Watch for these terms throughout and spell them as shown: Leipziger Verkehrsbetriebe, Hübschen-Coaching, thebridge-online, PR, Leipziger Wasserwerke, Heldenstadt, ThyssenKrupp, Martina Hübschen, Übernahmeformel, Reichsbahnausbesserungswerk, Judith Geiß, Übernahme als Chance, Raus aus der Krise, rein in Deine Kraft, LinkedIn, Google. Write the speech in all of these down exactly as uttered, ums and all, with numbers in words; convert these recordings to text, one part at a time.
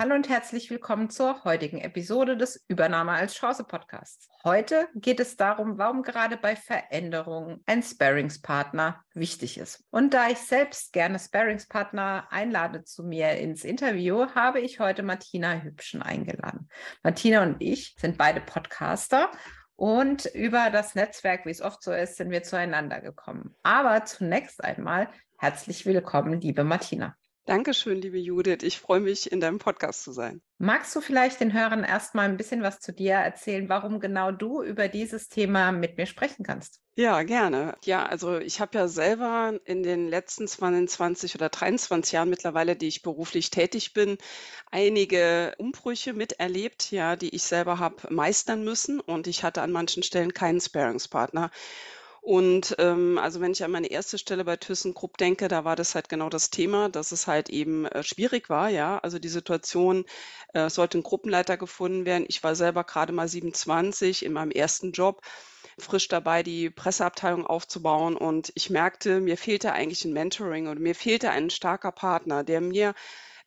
Hallo und herzlich willkommen zur heutigen Episode des Übernahme als Chance Podcasts. Heute geht es darum, warum gerade bei Veränderungen ein Sparringspartner wichtig ist. Und da ich selbst gerne Sparringspartner einlade zu mir ins Interview, habe ich heute Martina Hübschen eingeladen. Martina und ich sind beide Podcaster. Und über das Netzwerk, wie es oft so ist, sind wir zueinander gekommen. Aber zunächst einmal herzlich willkommen, liebe Martina. Dankeschön, liebe Judith. Ich freue mich, in deinem Podcast zu sein. Magst du vielleicht den Hörern erstmal ein bisschen was zu dir erzählen, warum genau du über dieses Thema mit mir sprechen kannst? Ja, gerne. Ja, also ich habe ja selber in den letzten zwanzig oder dreiundzwanzig Jahren mittlerweile, die ich beruflich tätig bin, einige Umbrüche miterlebt, ja, die ich selber habe meistern müssen, und ich hatte an manchen Stellen keinen Sparringspartner. Und ähm, also wenn ich an meine erste Stelle bei ThyssenKrupp denke, da war das halt genau das Thema, dass es halt eben äh, schwierig war, ja. Also die Situation, äh, es sollte ein Gruppenleiter gefunden werden. Ich war selber gerade mal siebenundzwanzig in meinem ersten Job, frisch dabei, die Presseabteilung aufzubauen, und ich merkte, mir fehlte eigentlich ein Mentoring und mir fehlte ein starker Partner, der mir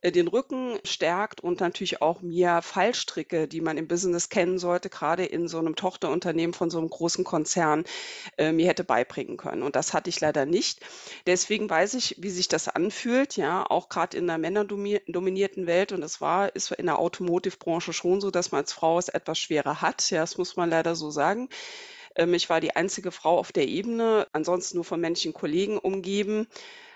den Rücken stärkt und natürlich auch mir Fallstricke, die man im Business kennen sollte, gerade in so einem Tochterunternehmen von so einem großen Konzern, äh, mir hätte beibringen können. Und das hatte ich leider nicht. Deswegen weiß ich, wie sich das anfühlt, ja, auch gerade in einer männerdominierten Welt. Und das war, ist in der Automotive-Branche schon so, dass man als Frau es etwas schwerer hat. Ja, das muss man leider so sagen. Ähm, ich war die einzige Frau auf der Ebene, ansonsten nur von männlichen Kollegen umgeben.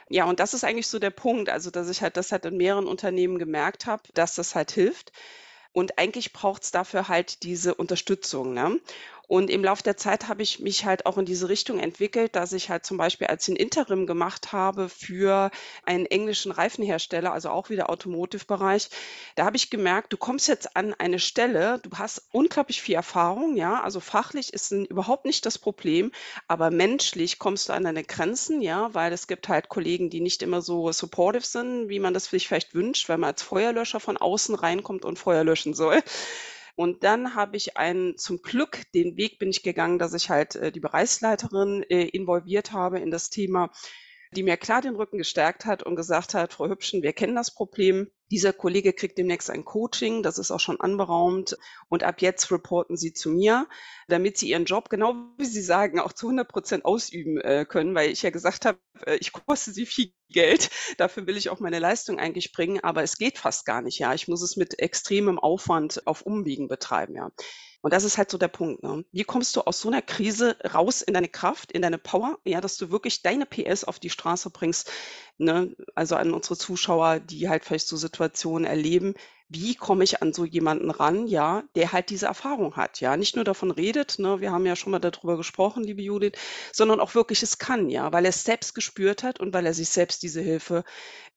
Ja, und das ist eigentlich so der Punkt, also dass ich halt das halt in mehreren Unternehmen gemerkt habe, dass das halt hilft. Und eigentlich braucht es dafür halt diese Unterstützung, ne? Und im Laufe der Zeit habe ich mich halt auch in diese Richtung entwickelt, dass ich halt zum Beispiel, als ich ein Interim gemacht habe für einen englischen Reifenhersteller, also auch wieder Automotive-Bereich, da habe ich gemerkt, du kommst jetzt an eine Stelle, du hast unglaublich viel Erfahrung, ja, also fachlich ist überhaupt nicht das Problem, aber menschlich kommst du an deine Grenzen, ja, weil es gibt halt Kollegen, die nicht immer so supportive sind, wie man das sich vielleicht wünscht, weil man als Feuerlöscher von außen reinkommt und Feuer löschen soll. Und dann habe ich einen, zum Glück, den Weg bin ich gegangen, dass ich halt äh, die Bereichsleiterin äh, involviert habe in das Thema, die mir klar den Rücken gestärkt hat und gesagt hat, Frau Hübschen, wir kennen das Problem. Dieser Kollege kriegt demnächst ein Coaching, das ist auch schon anberaumt, und ab jetzt reporten Sie zu mir, damit Sie Ihren Job, genau wie Sie sagen, auch zu hundert Prozent ausüben äh, können, weil ich ja gesagt habe, äh, ich koste Sie viel Geld, dafür will ich auch meine Leistung eigentlich bringen, aber es geht fast gar nicht, ja, ich muss es mit extremem Aufwand auf Umwegen betreiben, ja. Und das ist halt so der Punkt, ne? Wie kommst du aus so einer Krise raus in deine Kraft, in deine Power, ja, dass du wirklich deine P S auf die Straße bringst, ne? Also an unsere Zuschauer, die halt vielleicht so Situationen erleben, wie komme ich an so jemanden ran, ja, der halt diese Erfahrung hat, ja, nicht nur davon redet, ne, wir haben ja schon mal darüber gesprochen, liebe Judith, sondern auch wirklich es kann, ja, weil er es selbst gespürt hat und weil er sich selbst diese Hilfe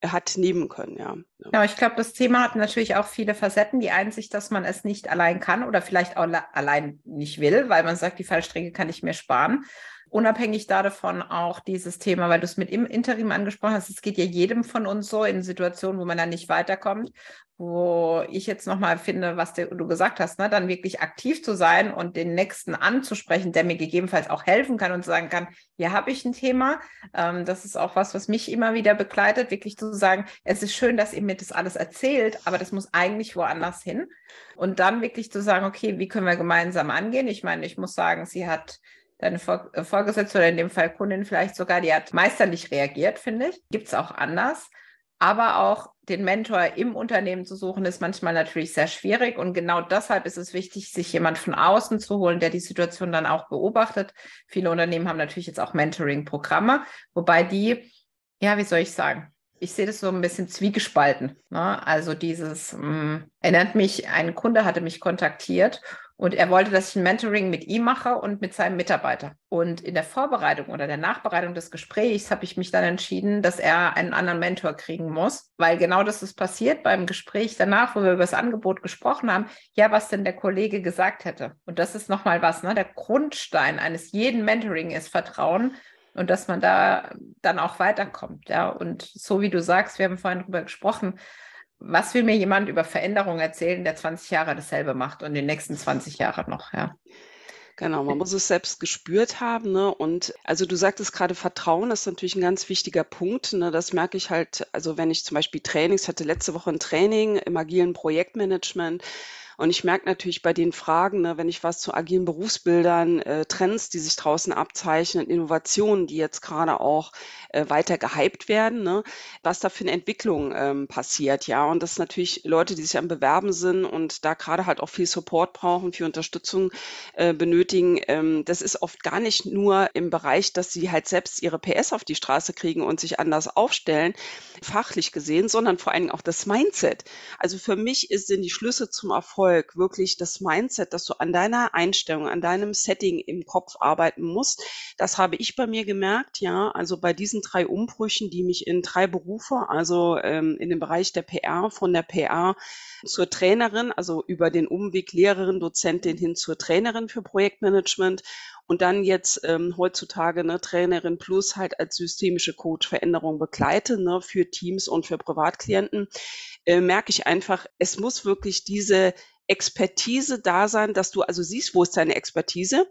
hat nehmen können, ja. Ja, ich glaube, das Thema hat natürlich auch viele Facetten. Die Einsicht, dass man es nicht allein kann oder vielleicht auch allein nicht will, weil man sagt, die Fallstricke kann ich mir sparen. Unabhängig davon auch dieses Thema, weil du es mit im Interim angesprochen hast, es geht ja jedem von uns so in Situationen, wo man dann nicht weiterkommt, wo ich jetzt nochmal finde, was du gesagt hast, ne, dann wirklich aktiv zu sein und den Nächsten anzusprechen, der mir gegebenenfalls auch helfen kann und sagen kann, hier habe ich ein Thema. Ähm, das ist auch was, was mich immer wieder begleitet, wirklich zu sagen, es ist schön, dass ihr mir das alles erzählt, aber das muss eigentlich woanders hin. Und dann wirklich zu sagen, okay, wie können wir gemeinsam angehen? Ich meine, ich muss sagen, sie hat deine Vor- Vorgesetzte oder in dem Fall Kundin vielleicht sogar, die hat meisterlich reagiert, finde ich. Gibt es auch anders. Aber auch den Mentor im Unternehmen zu suchen, ist manchmal natürlich sehr schwierig. Und genau deshalb ist es wichtig, sich jemand von außen zu holen, der die Situation dann auch beobachtet. Viele Unternehmen haben natürlich jetzt auch Mentoring-Programme, wobei die, ja, wie soll ich sagen, ich sehe das so ein bisschen zwiegespalten, ne? Also dieses, mh, erinnert mich, ein Kunde hatte mich kontaktiert Und er wollte, dass ich ein Mentoring mit ihm mache und mit seinem Mitarbeiter. Und in der Vorbereitung oder der Nachbereitung des Gesprächs habe ich mich dann entschieden, dass er einen anderen Mentor kriegen muss, weil genau das ist passiert beim Gespräch danach, wo wir über das Angebot gesprochen haben, ja, was denn der Kollege gesagt hätte. Und das ist nochmal was, ne? Der Grundstein eines jeden Mentoring ist Vertrauen und dass man da dann auch weiterkommt. Ja? Und so wie du sagst, wir haben vorhin drüber gesprochen, was will mir jemand über Veränderung erzählen, der zwanzig Jahre dasselbe macht und die nächsten zwanzig Jahre noch, ja. Genau, man muss es selbst gespürt haben, ne? Und also du sagtest gerade Vertrauen, das ist natürlich ein ganz wichtiger Punkt, ne? Das merke ich halt, also wenn ich zum Beispiel Trainings, ich hatte letzte Woche ein Training im agilen Projektmanagement. Und ich merke natürlich bei den Fragen, ne, wenn ich was zu agilen Berufsbildern, äh, Trends, die sich draußen abzeichnen, Innovationen, die jetzt gerade auch äh, weiter gehypt werden, ne, was da für eine Entwicklung ähm, passiert. Ja, und das sind natürlich Leute, die sich am Bewerben sind und da gerade halt auch viel Support brauchen, viel Unterstützung äh, benötigen. Ähm, das ist oft gar nicht nur im Bereich, dass sie halt selbst ihre P S auf die Straße kriegen und sich anders aufstellen, fachlich gesehen, sondern vor allen Dingen auch das Mindset. Also für mich ist, sind die Schlüsse zum Erfolg wirklich das Mindset, dass du an deiner Einstellung, an deinem Setting im Kopf arbeiten musst. Das habe ich bei mir gemerkt, ja, also bei diesen drei Umbrüchen, die mich in drei Berufe, also ähm, in dem Bereich der P R, von der P R zur Trainerin, also über den Umweg Lehrerin, Dozentin hin zur Trainerin für Projektmanagement und dann jetzt ähm, heutzutage eine Trainerin plus halt als systemische Coach-Veränderung begleite, ne, für Teams und für Privatklienten, äh, merke ich einfach, es muss wirklich diese Expertise da sein, dass du also siehst, wo ist deine Expertise,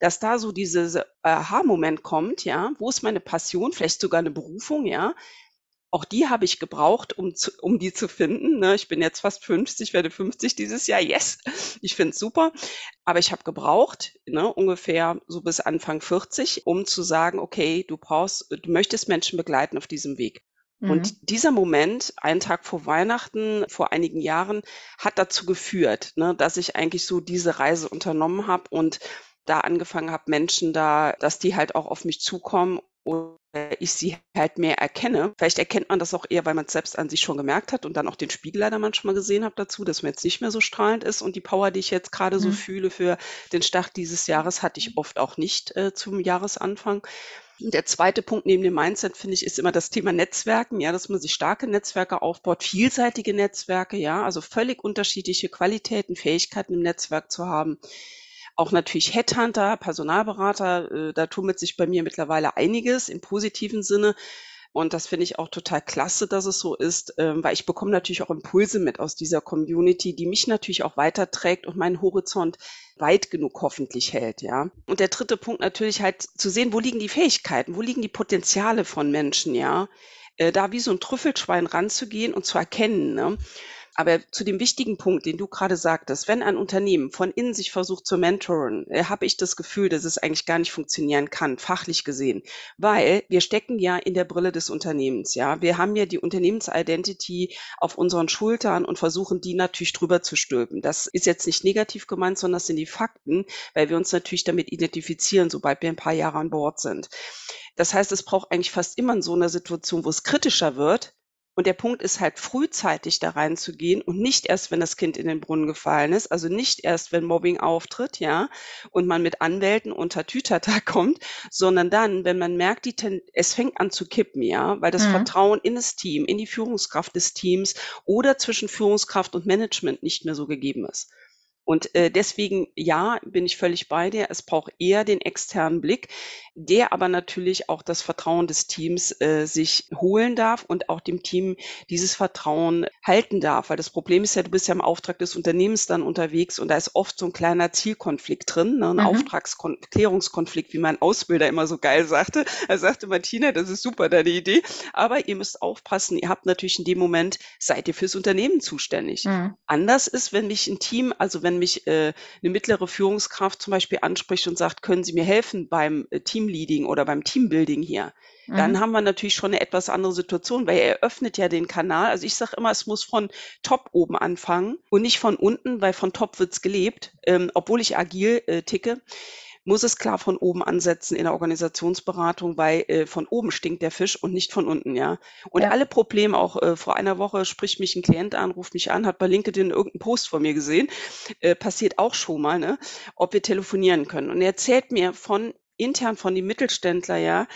dass da so dieses Aha-Moment kommt, ja, wo ist meine Passion, vielleicht sogar eine Berufung, ja, auch die habe ich gebraucht, um, zu, um die zu finden, ne? Ich bin jetzt fast fünfzig, werde fünfzig dieses Jahr, yes, ich finde es super, aber ich habe gebraucht, ne, ungefähr so bis Anfang vierzig, um zu sagen, okay, du brauchst, du möchtest Menschen begleiten auf diesem Weg. Und mhm. dieser Moment, einen Tag vor Weihnachten, vor einigen Jahren, hat dazu geführt, ne, dass ich eigentlich so diese Reise unternommen habe und da angefangen habe, Menschen da, dass die halt auch auf mich zukommen oder ich sie halt mehr erkenne. Vielleicht erkennt man das auch eher, weil man es selbst an sich schon gemerkt hat und dann auch den Spiegel leider manchmal gesehen habe dazu, dass man jetzt nicht mehr so strahlend ist und die Power, die ich jetzt gerade mhm. so fühle für den Start dieses Jahres, hatte ich oft auch nicht äh, zum Jahresanfang. Und der zweite Punkt neben dem Mindset, finde ich, ist immer das Thema Netzwerken, ja, dass man sich starke Netzwerke aufbaut, vielseitige Netzwerke, ja, also völlig unterschiedliche Qualitäten, Fähigkeiten im Netzwerk zu haben. Auch natürlich Headhunter, Personalberater, äh, da tummelt sich bei mir mittlerweile einiges im positiven Sinne. Und das finde ich auch total klasse, dass es so ist, ähm, weil ich bekomme natürlich auch Impulse mit aus dieser Community, die mich natürlich auch weiterträgt und meinen Horizont weit genug hoffentlich hält, ja. Und der dritte Punkt natürlich halt zu sehen, wo liegen die Fähigkeiten, wo liegen die Potenziale von Menschen, ja. Äh, da wie so ein Trüffelschwein ranzugehen und zu erkennen, ne. Aber zu dem wichtigen Punkt, den du gerade sagtest, wenn ein Unternehmen von innen sich versucht zu mentoren, äh, habe ich das Gefühl, dass es eigentlich gar nicht funktionieren kann, fachlich gesehen, weil wir stecken ja in der Brille des Unternehmens, ja. Wir haben ja die Unternehmensidentity auf unseren Schultern und versuchen, die natürlich drüber zu stülpen. Das ist jetzt nicht negativ gemeint, sondern das sind die Fakten, weil wir uns natürlich damit identifizieren, sobald wir ein paar Jahre an Bord sind. Das heißt, es braucht eigentlich fast immer in so einer Situation, wo es kritischer wird. Und der Punkt ist halt, frühzeitig da reinzugehen und nicht erst, wenn das Kind in den Brunnen gefallen ist, also nicht erst, wenn Mobbing auftritt, ja, und man mit Anwälten unter Tütata kommt, sondern dann, wenn man merkt, die Ten- es fängt an zu kippen, ja, weil das mhm. Vertrauen in das Team, in die Führungskraft des Teams oder zwischen Führungskraft und Management nicht mehr so gegeben ist. Und äh, deswegen, ja, bin ich völlig bei dir. Es braucht eher den externen Blick, der aber natürlich auch das Vertrauen des Teams äh, sich holen darf und auch dem Team dieses Vertrauen halten darf. Weil das Problem ist ja, du bist ja im Auftrag des Unternehmens dann unterwegs und da ist oft so ein kleiner Zielkonflikt drin, ne? Ein mhm. Auftragsklärungskonflikt, wie mein Ausbilder immer so geil sagte. Er sagte, Martina, das ist super, deine Idee, aber ihr müsst aufpassen, ihr habt natürlich in dem Moment, seid ihr fürs Unternehmen zuständig. Mhm. Anders ist, wenn mich ein Team, also wenn mich äh, eine mittlere Führungskraft zum Beispiel anspricht und sagt, können Sie mir helfen beim äh, Teamleading oder beim Teambuilding hier, mhm. dann haben wir natürlich schon eine etwas andere Situation, weil er öffnet ja den Kanal. Also ich sage immer, es muss von top oben anfangen und nicht von unten, weil von top wird's gelebt, ähm, obwohl ich agil äh, ticke. muss es klar von oben ansetzen in der Organisationsberatung, weil äh, von oben stinkt der Fisch und nicht von unten, ja. Und ja. alle Probleme, auch äh, vor einer Woche spricht mich ein Klient an, ruft mich an, hat bei LinkedIn irgendeinen Post von mir gesehen, äh, passiert auch schon mal, ne, ob wir telefonieren können. Und er erzählt mir von intern, von den Mittelständler, ja,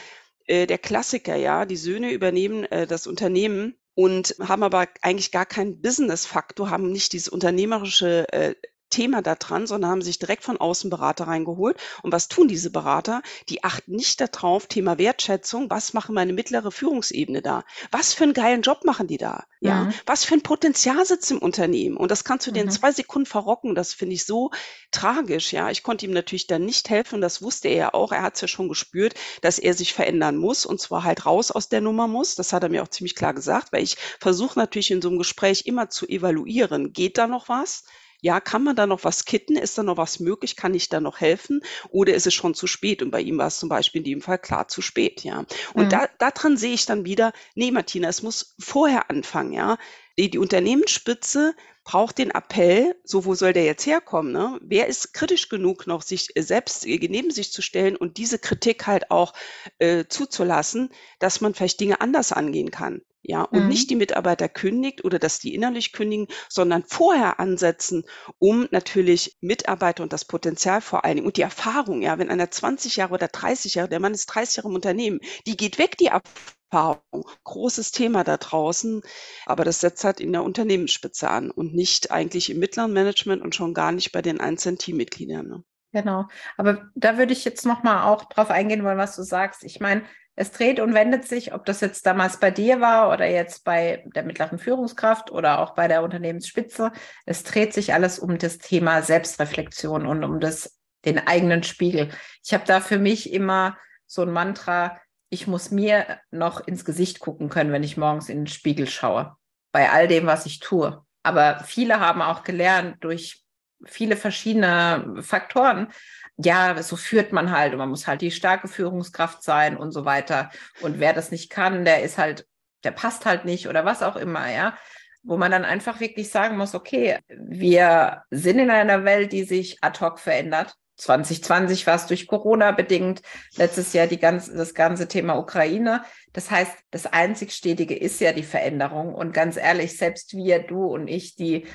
äh, der Klassiker, ja, die Söhne übernehmen äh, das Unternehmen und haben aber eigentlich gar keinen Business-Faktor, haben nicht dieses unternehmerische äh, Thema da dran, sondern haben sich direkt von außen Berater reingeholt. Und was tun diese Berater? Die achten nicht darauf, Thema Wertschätzung, was machen meine mittlere Führungsebene da? Was für einen geilen Job machen die da? Ja. Mhm. Was für ein Potenzial sitzt im Unternehmen? Und das kannst du dir mhm. in zwei Sekunden verrocken. Das finde ich so tragisch. Ja, ich konnte ihm natürlich dann nicht helfen. Das wusste er ja auch. Er hat es ja schon gespürt, dass er sich verändern muss und zwar halt raus aus der Nummer muss. Das hat er mir auch ziemlich klar gesagt, weil ich versuche natürlich in so einem Gespräch immer zu evaluieren. Geht da noch was? Ja, kann man da noch was kitten? Ist da noch was möglich? Kann ich da noch helfen? Oder ist es schon zu spät? Und bei ihm war es zum Beispiel in dem Fall klar zu spät, ja. Und mhm. da, daran sehe ich dann wieder, nee, Martina, es muss vorher anfangen, ja. Die, die Unternehmensspitze braucht den Appell, so wo soll der jetzt herkommen, ne? Wer ist kritisch genug noch, sich selbst neben sich zu stellen und diese Kritik halt auch äh, zuzulassen, dass man vielleicht Dinge anders angehen kann, ja? Und mhm. nicht die Mitarbeiter kündigt oder dass die innerlich kündigen, sondern vorher ansetzen, um natürlich Mitarbeiter und das Potenzial vor allen Dingen und die Erfahrung, ja, wenn einer zwanzig Jahre oder dreißig Jahre, der Mann ist dreißig Jahre im Unternehmen, die geht weg, die Erfahrung. Großes Thema da draußen, aber das setzt halt in der Unternehmensspitze an und nicht eigentlich im mittleren Management und schon gar nicht bei den einzelnen Teammitgliedern. Ne? Genau, aber da würde ich jetzt nochmal auch drauf eingehen wollen, was du sagst. Ich meine, es dreht und wendet sich, ob das jetzt damals bei dir war oder jetzt bei der mittleren Führungskraft oder auch bei der Unternehmensspitze. Es dreht sich alles um das Thema Selbstreflexion und um das, den eigenen Spiegel. Ich habe da für mich immer so ein Mantra: Ich muss mir noch ins Gesicht gucken können, wenn ich morgens in den Spiegel schaue, bei all dem, was ich tue. Aber viele haben auch gelernt durch viele verschiedene Faktoren, ja, so führt man halt und man muss halt die starke Führungskraft sein und so weiter. Und wer das nicht kann, der ist halt, der passt halt nicht oder was auch immer, ja. Wo man dann einfach wirklich sagen muss, okay, wir sind in einer Welt, die sich ad hoc verändert. zwanzig zwanzig war es durch Corona bedingt, letztes Jahr die ganze, das ganze Thema Ukraine. Das heißt, das einzig Stetige ist ja die Veränderung. Und ganz ehrlich, selbst wir, du und ich, die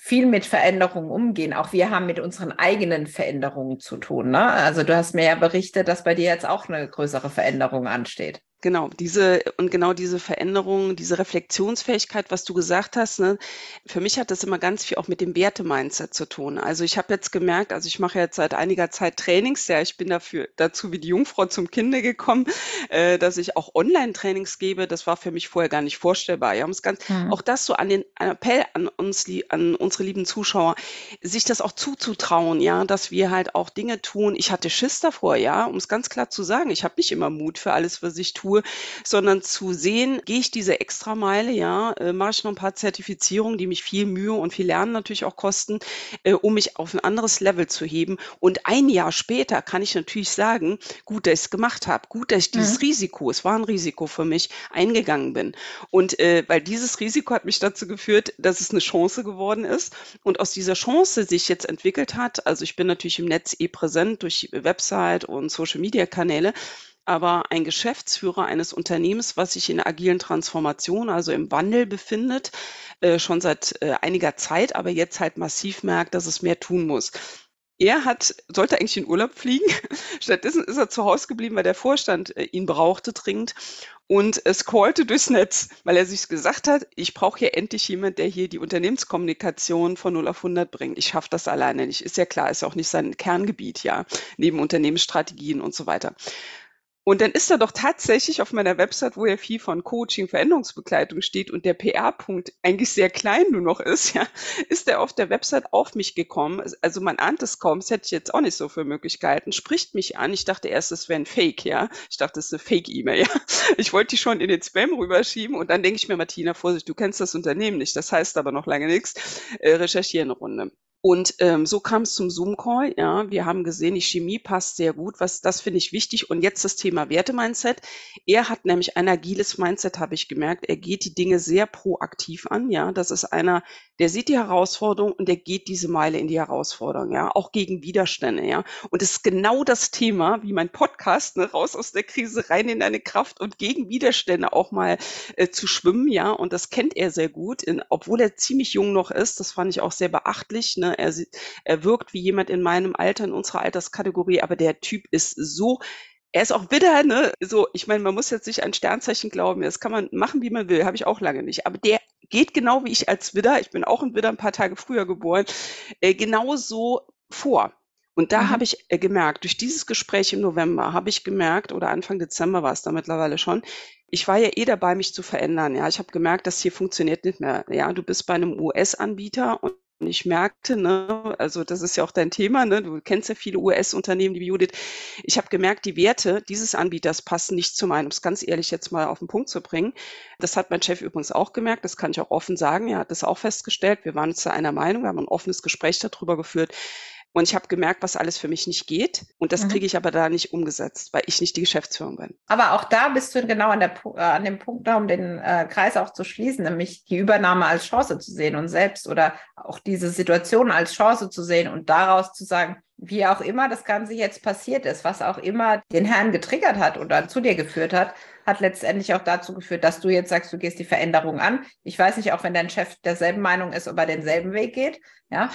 viel mit Veränderungen umgehen, auch wir haben mit unseren eigenen Veränderungen zu tun, ne? Also du hast mir ja berichtet, dass bei dir jetzt auch eine größere Veränderung ansteht. Genau, diese und genau diese Veränderung, diese Reflexionsfähigkeit, was du gesagt hast, ne, für mich hat das immer ganz viel auch mit dem Werte-Mindset zu tun. Also ich habe jetzt gemerkt, also ich mache jetzt seit einiger Zeit Trainings, ja, ich bin dafür dazu wie die Jungfrau zum Kinde gekommen, äh, dass ich auch Online-Trainings gebe. Das war für mich vorher gar nicht vorstellbar. Ja, muss ganz, mhm. auch das so an den an Appell an uns, an unsere lieben Zuschauer, sich das auch zuzutrauen, ja, dass wir halt auch Dinge tun. Ich hatte Schiss davor, ja, um es ganz klar zu sagen. Ich habe nicht immer Mut für alles, was ich tue, sondern zu sehen, gehe ich diese Extrameile, ja, äh, mache ich noch ein paar Zertifizierungen, die mich viel Mühe und viel Lernen natürlich auch kosten, äh, um mich auf ein anderes Level zu heben. Und ein Jahr später kann ich natürlich sagen, gut, dass ich es gemacht habe, gut, dass ich dieses mhm. Risiko, es war ein Risiko für mich, eingegangen bin. Und äh, weil dieses Risiko hat mich dazu geführt, dass es eine Chance geworden ist und aus dieser Chance sich jetzt entwickelt hat. Also ich bin natürlich im Netz eh präsent durch Website und Social-Media-Kanäle, aber ein Geschäftsführer eines Unternehmens, was sich in der agilen Transformation, also im Wandel befindet, äh, schon seit äh, einiger Zeit, aber jetzt halt massiv merkt, dass es mehr tun muss. Er hat, sollte eigentlich in Urlaub fliegen, stattdessen ist er zu Hause geblieben, weil der Vorstand äh, ihn brauchte dringend und es scrollte durchs Netz, weil er sich gesagt hat, ich brauche hier endlich jemand, der hier die Unternehmenskommunikation von null auf hundert bringt. Ich schaffe das alleine nicht. Ist ja klar, ist ja auch nicht sein Kerngebiet, ja, neben Unternehmensstrategien und so weiter. Und dann ist da doch tatsächlich auf meiner Website, wo ja viel von Coaching, Veränderungsbegleitung steht und der P R-Punkt eigentlich sehr klein nur noch ist, ja, ist er auf der Website auf mich gekommen. Also man ahnt es kaum, das hätte ich jetzt auch nicht so für Möglichkeiten, spricht mich an. Ich dachte erst, das wäre ein Fake, ja. Ich dachte, das ist eine Fake-E-Mail, ja. Ich wollte die schon in den Spam rüberschieben und dann denke ich mir, Martina, Vorsicht, du kennst das Unternehmen nicht, das heißt aber noch lange nichts, äh, recherchieren eine Runde. Und ähm, so kam es zum Zoom-Call. Ja. Wir haben gesehen, die Chemie passt sehr gut. Was, das finde ich wichtig. Und jetzt das Thema Werte-Mindset. Er hat nämlich ein agiles Mindset, habe ich gemerkt. Er geht die Dinge sehr proaktiv an. Ja. Das ist einer, der sieht die Herausforderung und der geht diese Meile in die Herausforderung. Ja. Auch gegen Widerstände. Ja. Und es ist genau das Thema, wie mein Podcast, ne, raus aus der Krise, rein in deine Kraft und gegen Widerstände auch mal äh, zu schwimmen. Ja. Und das kennt er sehr gut, in, obwohl er ziemlich jung noch ist. Das fand ich auch sehr beachtlich. Ne. Er, er wirkt wie jemand in meinem Alter, in unserer Alterskategorie, aber der Typ ist so, er ist auch wieder, ne, so, ich meine, man muss jetzt nicht an Sternzeichen glauben, das kann man machen, wie man will, habe ich auch lange nicht, aber der geht genau wie ich als Widder, ich bin auch ein Widder, ein paar Tage früher geboren, äh, genauso vor. Und da mhm. habe ich äh, gemerkt, durch dieses Gespräch im November habe ich gemerkt, oder Anfang Dezember war es da mittlerweile schon, ich war ja eh dabei, mich zu verändern, ja, ich habe gemerkt, das hier funktioniert nicht mehr, ja, du bist bei einem U S-Anbieter und Und ich merkte, ne, also das ist ja auch dein Thema, ne, du kennst ja viele U S-Unternehmen, liebe Judith. Ich habe gemerkt, die Werte dieses Anbieters passen nicht zu meinem, um es ganz ehrlich jetzt mal auf den Punkt zu bringen. Das hat mein Chef übrigens auch gemerkt, das kann ich auch offen sagen. Er hat das auch festgestellt, wir waren uns da einer Meinung, wir haben ein offenes Gespräch darüber geführt. Und ich habe gemerkt, was alles für mich nicht geht. Und das mhm. kriege ich aber da nicht umgesetzt, weil ich nicht die Geschäftsführung bin. Aber auch da bist du genau an, der, äh, an dem Punkt, um den äh, Kreis auch zu schließen, nämlich die Übernahme als Chance zu sehen und selbst oder auch diese Situation als Chance zu sehen und daraus zu sagen, wie auch immer das Ganze jetzt passiert ist, was auch immer den Herrn getriggert hat oder zu dir geführt hat, hat letztendlich auch dazu geführt, dass du jetzt sagst, du gehst die Veränderung an. Ich weiß nicht, auch wenn dein Chef derselben Meinung ist, ob er denselben Weg geht, ja,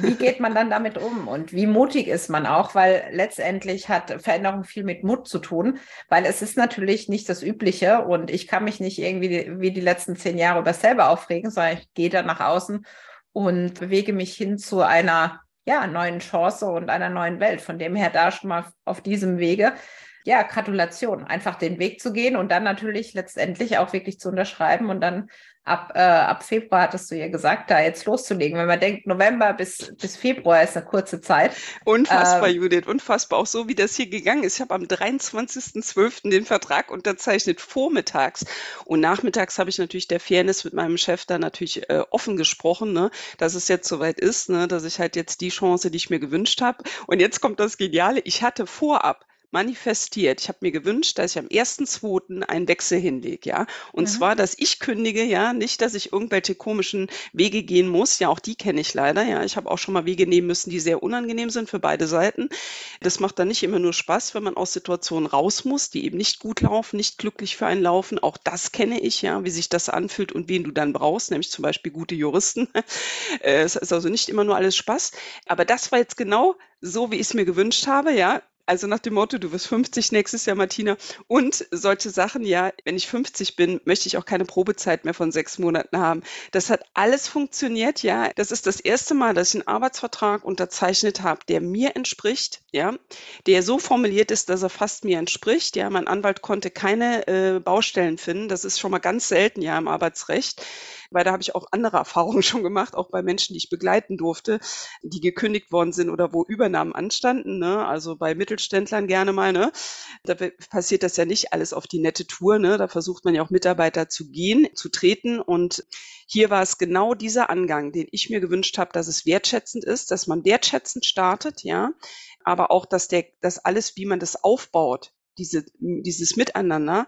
wie geht man dann damit um und wie mutig ist man auch, weil letztendlich hat Veränderung viel mit Mut zu tun, weil es ist natürlich nicht das Übliche und ich kann mich nicht irgendwie wie die letzten zehn Jahre über selber aufregen, sondern ich gehe da nach außen und bewege mich hin zu einer ja, neuen Chance und einer neuen Welt. Von dem her da schon mal auf diesem Wege, ja, Gratulation, einfach den Weg zu gehen und dann natürlich letztendlich auch wirklich zu unterschreiben und dann ab, äh, ab Februar, hattest du ja gesagt, da jetzt loszulegen. Wenn man denkt, November bis, bis Februar ist eine kurze Zeit. Unfassbar, ähm, Judith, unfassbar. Auch so, wie das hier gegangen ist. Ich habe am dreiundzwanzigsten zwölften den Vertrag unterzeichnet, vormittags. Und nachmittags habe ich natürlich der Fairness mit meinem Chef da natürlich äh, offen gesprochen, ne, dass es jetzt soweit ist, ne, dass ich halt jetzt die Chance, die ich mir gewünscht habe. Und jetzt kommt das Geniale. Ich hatte vorab manifestiert. Ich habe mir gewünscht, dass ich am ersten zweiten einen Wechsel hinlege, ja. Und mhm. zwar, dass ich kündige, ja, nicht, dass ich irgendwelche komischen Wege gehen muss. Ja, auch die kenne ich leider, ja. Ich habe auch schon mal Wege nehmen müssen, die sehr unangenehm sind für beide Seiten. Das macht dann nicht immer nur Spaß, wenn man aus Situationen raus muss, die eben nicht gut laufen, nicht glücklich für einen laufen. Auch das kenne ich, ja, wie sich das anfühlt und wen du dann brauchst, nämlich zum Beispiel gute Juristen. Es ist also nicht immer nur alles Spaß. Aber das war jetzt genau so, wie ich es mir gewünscht habe, ja. Also nach dem Motto, du wirst fünfzig nächstes Jahr, Martina. Und solche Sachen, ja, wenn ich fünfzig bin, möchte ich auch keine Probezeit mehr von sechs Monaten haben. Das hat alles funktioniert, ja. Das ist das erste Mal, dass ich einen Arbeitsvertrag unterzeichnet habe, der mir entspricht, ja, der so formuliert ist, dass er fast mir entspricht, ja. Mein Anwalt konnte keine äh, Baustellen finden. Das ist schon mal ganz selten, ja, im Arbeitsrecht. Weil da habe ich auch andere Erfahrungen schon gemacht, auch bei Menschen, die ich begleiten durfte, die gekündigt worden sind oder wo Übernahmen anstanden, ne? Also bei Mittelständlern gerne mal, ne? Da passiert das ja nicht alles auf die nette Tour, ne? Da versucht man ja auch Mitarbeiter zu gehen, zu treten und hier war es genau dieser Angang, den ich mir gewünscht habe, dass es wertschätzend ist, dass man wertschätzend startet, ja, aber auch, dass der, dass alles, wie man das aufbaut, diese, dieses Miteinander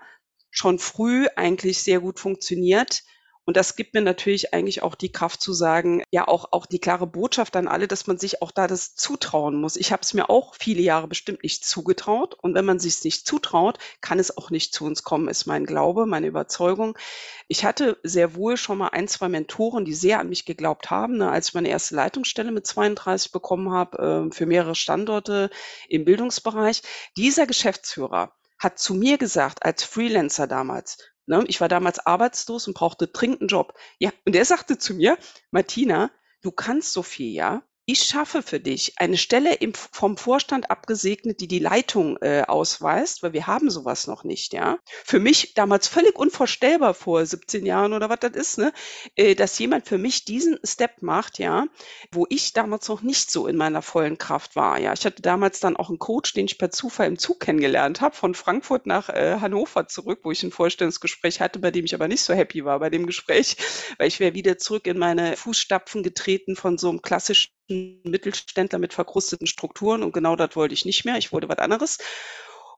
schon früh eigentlich sehr gut funktioniert. Und das gibt mir natürlich eigentlich auch die Kraft zu sagen, ja auch, auch die klare Botschaft an alle, dass man sich auch da das zutrauen muss. Ich habe es mir auch viele Jahre bestimmt nicht zugetraut. Und wenn man sich es nicht zutraut, kann es auch nicht zu uns kommen, ist mein Glaube, meine Überzeugung. Ich hatte sehr wohl schon mal ein, zwei Mentoren, die sehr an mich geglaubt haben. Ne? Als ich meine erste Leitungsstelle mit zweiunddreißig bekommen habe, äh, für mehrere Standorte im Bildungsbereich. Dieser Geschäftsführer hat zu mir gesagt, als Freelancer damals, ich war damals arbeitslos und brauchte dringend einen Job. Ja, und er sagte zu mir, Martina, du kannst so viel, ja. Ich schaffe für dich eine Stelle im, vom Vorstand abgesegnet, die die Leitung äh, ausweist, weil wir haben sowas noch nicht, ja. Für mich damals völlig unvorstellbar vor siebzehn Jahren oder was das ist, ne, äh, dass jemand für mich diesen Step macht, ja, wo ich damals noch nicht so in meiner vollen Kraft war, ja. Ich hatte damals dann auch einen Coach, den ich per Zufall im Zug kennengelernt habe, von Frankfurt nach äh, Hannover zurück, wo ich ein Vorstellungsgespräch hatte, bei dem ich aber nicht so happy war bei dem Gespräch, weil ich wäre wieder zurück in meine Fußstapfen getreten von so einem klassischen Mittelständler mit verkrusteten Strukturen und genau das wollte ich nicht mehr. Ich wollte was anderes.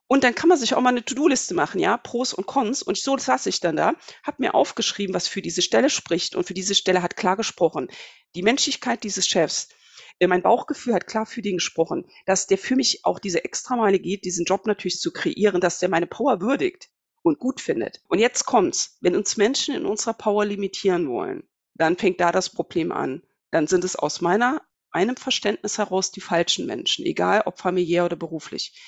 Und dann kann man sich auch mal eine To-Do-Liste machen, ja, Pros und Cons. Und so saß ich dann da, habe mir aufgeschrieben, was für diese Stelle spricht. Und für diese Stelle hat klar gesprochen die Menschlichkeit dieses Chefs. Mein Bauchgefühl hat klar für den gesprochen, dass der für mich auch diese Extrameile geht, diesen Job natürlich zu kreieren, dass der meine Power würdigt und gut findet. Und jetzt kommt's, wenn uns Menschen in unserer Power limitieren wollen, dann fängt da das Problem an. Dann sind es aus meiner, meinem Verständnis heraus die falschen Menschen, egal ob familiär oder beruflich.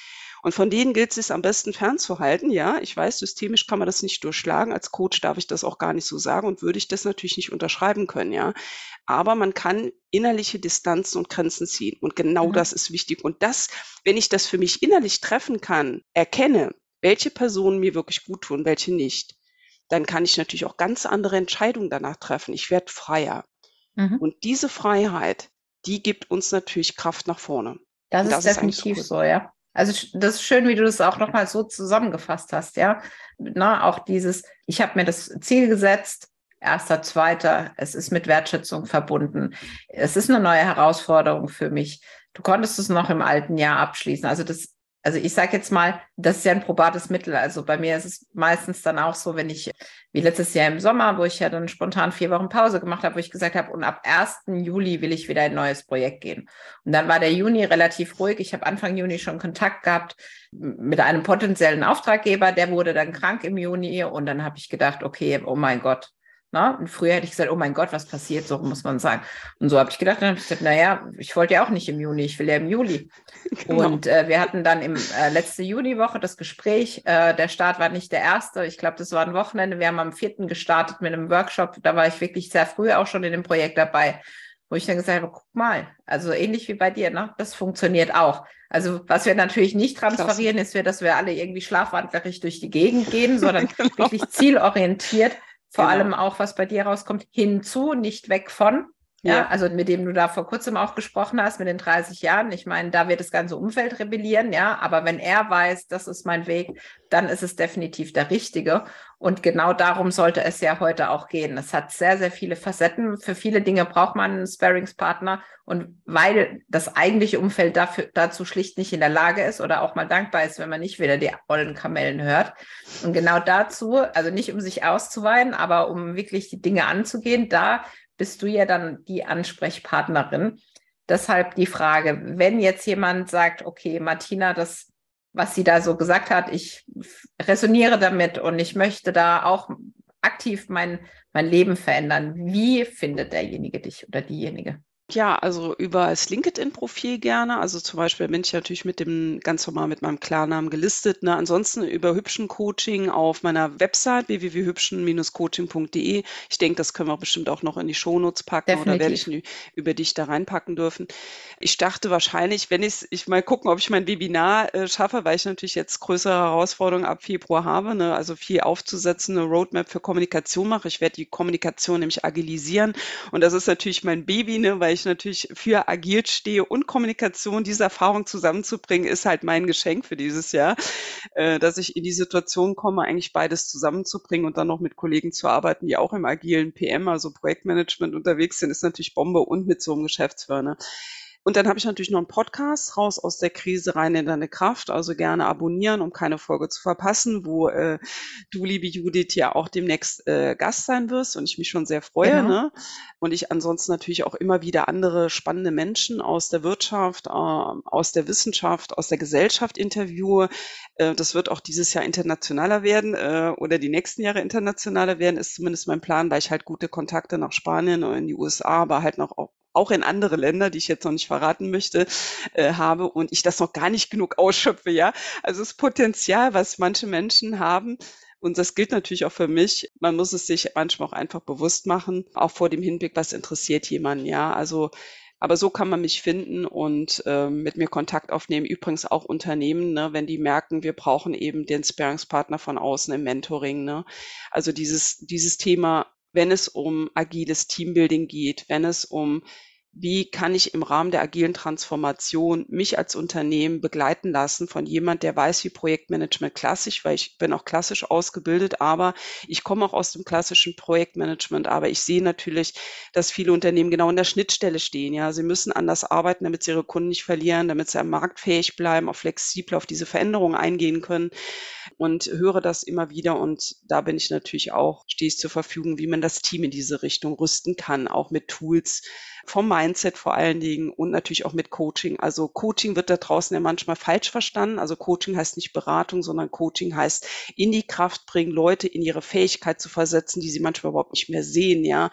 Und von denen gilt es, sich am besten fernzuhalten. Ja, ich weiß, systemisch kann man das nicht durchschlagen. Als Coach darf ich das auch gar nicht so sagen und würde ich das natürlich nicht unterschreiben können. Ja, aber man kann innerliche Distanzen und Grenzen ziehen. Und genau mhm. das ist wichtig. Und das, wenn ich das für mich innerlich treffen kann, erkenne, welche Personen mir wirklich gut tun, welche nicht, dann kann ich natürlich auch ganz andere Entscheidungen danach treffen. Ich werde freier. Mhm. Und diese Freiheit, die gibt uns natürlich Kraft nach vorne. Das, das ist definitiv so, ja. Also das ist schön, wie du das auch nochmal so zusammengefasst hast, ja. Na, auch dieses, ich habe mir das Ziel gesetzt, erster, zweiter, es ist mit Wertschätzung verbunden. Es ist eine neue Herausforderung für mich. Du konntest es noch im alten Jahr abschließen. Also das, also ich sage jetzt mal, das ist ja ein probates Mittel. Also bei mir ist es meistens dann auch so, wenn ich, wie letztes Jahr im Sommer, wo ich ja dann spontan vier Wochen Pause gemacht habe, wo ich gesagt habe, und ab ersten Juli will ich wieder in ein neues Projekt gehen. Und dann war der Juni relativ ruhig. Ich habe Anfang Juni schon Kontakt gehabt mit einem potenziellen Auftraggeber. Der wurde dann krank im Juni und dann habe ich gedacht, okay, oh mein Gott. Na? Und früher hätte ich gesagt, oh mein Gott, was passiert, so muss man sagen. Und so habe ich gedacht, dann habe ich gesagt, naja, ich wollte ja auch nicht im Juni, ich will ja im Juli. Genau. Und äh, wir hatten dann im äh, letzte Juniwoche das Gespräch, äh, der Start war nicht der erste, ich glaube, das war ein Wochenende, wir haben am vierten gestartet mit einem Workshop, da war ich wirklich sehr früh auch schon in dem Projekt dabei, wo ich dann gesagt habe, guck mal, also ähnlich wie bei dir, ne? Das funktioniert auch. Also was wir natürlich nicht transferieren, ist, dass wir alle irgendwie schlafwandlerisch durch die Gegend gehen, sondern genau. wirklich zielorientiert, vor genau. allem auch, was bei dir rauskommt, hinzu, nicht weg von. Ja. ja, also mit dem du da vor kurzem auch gesprochen hast, mit den dreißig Jahren. Ich meine, da wird das ganze Umfeld rebellieren, ja. Aber wenn er weiß, das ist mein Weg, dann ist es definitiv der richtige. Und genau darum sollte es ja heute auch gehen. Es hat sehr, sehr viele Facetten. Für viele Dinge braucht man einen Sparringspartner. Und weil das eigentliche Umfeld dafür, dazu schlicht nicht in der Lage ist oder auch mal dankbar ist, wenn man nicht wieder die ollen Kamellen hört. Und genau dazu, also nicht um sich auszuweinen, aber um wirklich die Dinge anzugehen, da bist du ja dann die Ansprechpartnerin. Deshalb die Frage, wenn jetzt jemand sagt, okay, Martina, das, was sie da so gesagt hat, ich resoniere damit und ich möchte da auch aktiv mein, mein Leben verändern. Wie findet derjenige dich oder diejenige? Ja, also über das LinkedIn-Profil gerne. Also zum Beispiel bin ich natürlich mit dem ganz normal mit meinem Klarnamen gelistet. Ne? Ansonsten über Hübschen-Coaching auf meiner Website w w w punkt hübschen coaching punkt d e. Ich denke, das können wir bestimmt auch noch in die Shownotes packen. Definitiv. Oder werde ich über dich da reinpacken dürfen. Ich dachte wahrscheinlich, wenn ich ich mal gucken, ob ich mein Webinar äh, schaffe, weil ich natürlich jetzt größere Herausforderungen ab Februar habe, ne? Also viel aufzusetzen, eine Roadmap für Kommunikation mache. Ich werde die Kommunikation nämlich agilisieren und das ist natürlich mein Baby, ne? Weil ich natürlich für agil stehe und Kommunikation, diese Erfahrung zusammenzubringen, ist halt mein Geschenk für dieses Jahr, dass ich in die Situation komme, eigentlich beides zusammenzubringen und dann noch mit Kollegen zu arbeiten, die auch im agilen P M, also Projektmanagement unterwegs sind, ist natürlich Bombe und mit so einem Geschäftsführer. Ne? Und dann habe ich natürlich noch einen Podcast, Raus aus der Krise, rein in Deine Kraft, also gerne abonnieren, um keine Folge zu verpassen, wo äh, du, liebe Judith, ja auch demnächst äh, Gast sein wirst und ich mich schon sehr freue. Genau. Ne? Und ich ansonsten natürlich auch immer wieder andere spannende Menschen aus der Wirtschaft, äh, aus der Wissenschaft, aus der Gesellschaft interviewe. Äh, das wird auch dieses Jahr internationaler werden äh, oder die nächsten Jahre internationaler werden, ist zumindest mein Plan, weil ich halt gute Kontakte nach Spanien und in die U S A, aber halt noch auch auch in andere Länder, die ich jetzt noch nicht verraten möchte, äh, habe und ich das noch gar nicht genug ausschöpfe, ja. Also das Potenzial, was manche Menschen haben, und das gilt natürlich auch für mich, man muss es sich manchmal auch einfach bewusst machen, auch vor dem Hinblick, was interessiert jemanden, ja. Also, aber so kann man mich finden und äh, mit mir Kontakt aufnehmen, übrigens auch Unternehmen, ne, wenn die merken, wir brauchen eben den Sparringspartner von außen im Mentoring, ne. Also dieses, dieses Thema, wenn es um agiles Teambuilding geht, wenn es um wie kann ich im Rahmen der agilen Transformation mich als Unternehmen begleiten lassen von jemand, der weiß, wie Projektmanagement klassisch, weil ich bin auch klassisch ausgebildet, aber ich komme auch aus dem klassischen Projektmanagement, aber ich sehe natürlich, dass viele Unternehmen genau an der Schnittstelle stehen. Ja, sie müssen anders arbeiten, damit sie ihre Kunden nicht verlieren, damit sie am Markt fähig bleiben, auch flexibel auf diese Veränderungen eingehen können und höre das immer wieder und da bin ich natürlich auch, stehe ich zur Verfügung, wie man das Team in diese Richtung rüsten kann, auch mit Tools vom Mindset vor allen Dingen und natürlich auch mit Coaching. Also Coaching wird da draußen ja manchmal falsch verstanden. Also Coaching heißt nicht Beratung, sondern Coaching heißt in die Kraft bringen, Leute in ihre Fähigkeit zu versetzen, die sie manchmal überhaupt nicht mehr sehen, ja,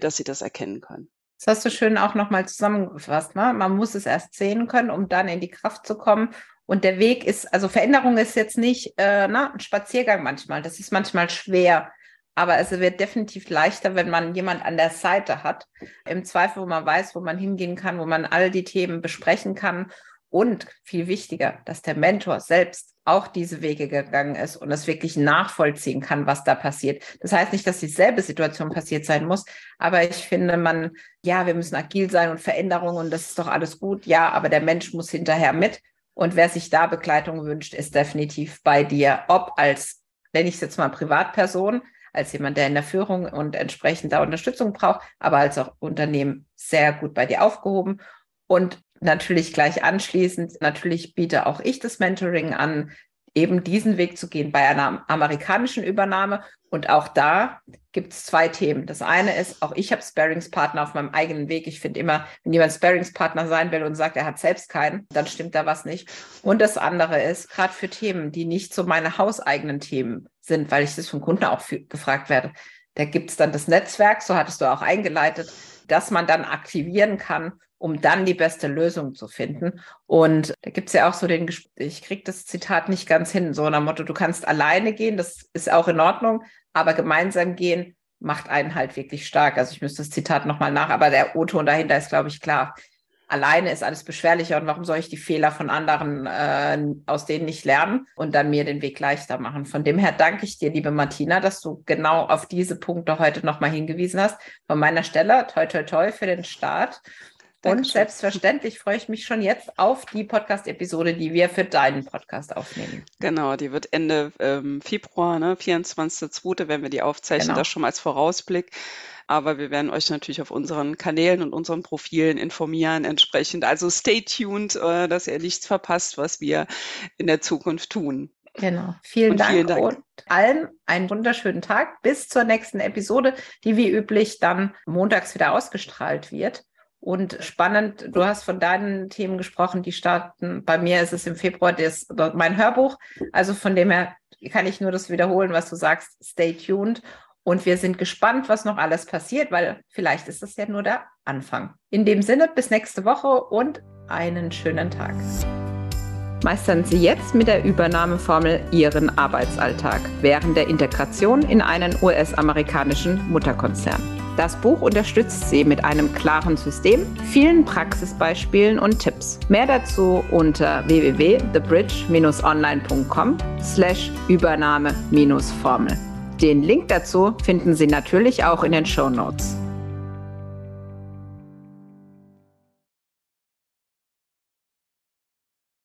dass sie das erkennen können. Das hast du schön auch nochmal zusammengefasst, ne? Man muss es erst sehen können, um dann in die Kraft zu kommen. Und der Weg ist, also Veränderung ist jetzt nicht äh, na, ein Spaziergang manchmal. Das ist manchmal schwer. Aber es wird definitiv leichter, wenn man jemand an der Seite hat, im Zweifel, wo man weiß, wo man hingehen kann, wo man all die Themen besprechen kann und viel wichtiger, dass der Mentor selbst auch diese Wege gegangen ist und es wirklich nachvollziehen kann, was da passiert. Das heißt nicht, dass dieselbe Situation passiert sein muss, aber ich finde, man, ja, wir müssen agil sein und Veränderungen und das ist doch alles gut, ja, aber der Mensch muss hinterher mit und wer sich da Begleitung wünscht, ist definitiv bei dir, ob als, nenne ich es jetzt mal Privatperson, als jemand, der in der Führung und entsprechend da Unterstützung braucht, aber als auch Unternehmen sehr gut bei dir aufgehoben. Und natürlich gleich anschließend, natürlich biete auch ich das Mentoring an, eben diesen Weg zu gehen bei einer amerikanischen Übernahme. Und auch da gibt es zwei Themen. Das eine ist, auch ich habe Sparringspartner auf meinem eigenen Weg. Ich finde immer, wenn jemand Sparringspartner sein will und sagt, er hat selbst keinen, dann stimmt da was nicht. Und das andere ist, gerade für Themen, die nicht so meine hauseigenen Themen sind, weil ich das vom Kunden auch für, gefragt werde, da gibt es dann das Netzwerk, so hattest du auch eingeleitet, dass man dann aktivieren kann, um dann die beste Lösung zu finden. Und da gibt es ja auch so den, ich kriege das Zitat nicht ganz hin, so nach dem Motto, du kannst alleine gehen, das ist auch in Ordnung, aber gemeinsam gehen macht einen halt wirklich stark. Also ich müsste das Zitat nochmal nach, aber der O-Ton dahinter ist, glaube ich, klar. Alleine ist alles beschwerlicher und warum soll ich die Fehler von anderen äh, aus denen nicht lernen und dann mir den Weg leichter machen. Von dem her danke ich dir, liebe Martina, dass du genau auf diese Punkte heute nochmal hingewiesen hast. Von meiner Stelle, toi, toi, toi für den Start. Und selbstverständlich freue ich mich schon jetzt auf die Podcast-Episode, die wir für deinen Podcast aufnehmen. Genau, die wird Ende ähm, Februar, ne, vierundzwanzigster zweite werden wir die aufzeichnen, genau. Das schon mal als Vorausblick. Aber wir werden euch natürlich auf unseren Kanälen und unseren Profilen informieren entsprechend. Also stay tuned, äh, dass ihr nichts verpasst, was wir in der Zukunft tun. Genau. Vielen, und Dank vielen Dank und allen einen wunderschönen Tag. Bis zur nächsten Episode, die wie üblich dann montags wieder ausgestrahlt wird. Und spannend, du hast von deinen Themen gesprochen, die starten, bei mir ist es im Februar das, mein Hörbuch, also von dem her kann ich nur das wiederholen, was du sagst, stay tuned und wir sind gespannt, was noch alles passiert, weil vielleicht ist das ja nur der Anfang. In dem Sinne, bis nächste Woche und einen schönen Tag. Meistern Sie jetzt mit der Übernahmeformel Ihren Arbeitsalltag während der Integration in einen U S-amerikanischen Mutterkonzern. Das Buch unterstützt Sie mit einem klaren System, vielen Praxisbeispielen und Tipps. Mehr dazu unter w w w punkt the bridge dash online punkt com slash Übernahme Formel. Den Link dazu finden Sie natürlich auch in den Shownotes.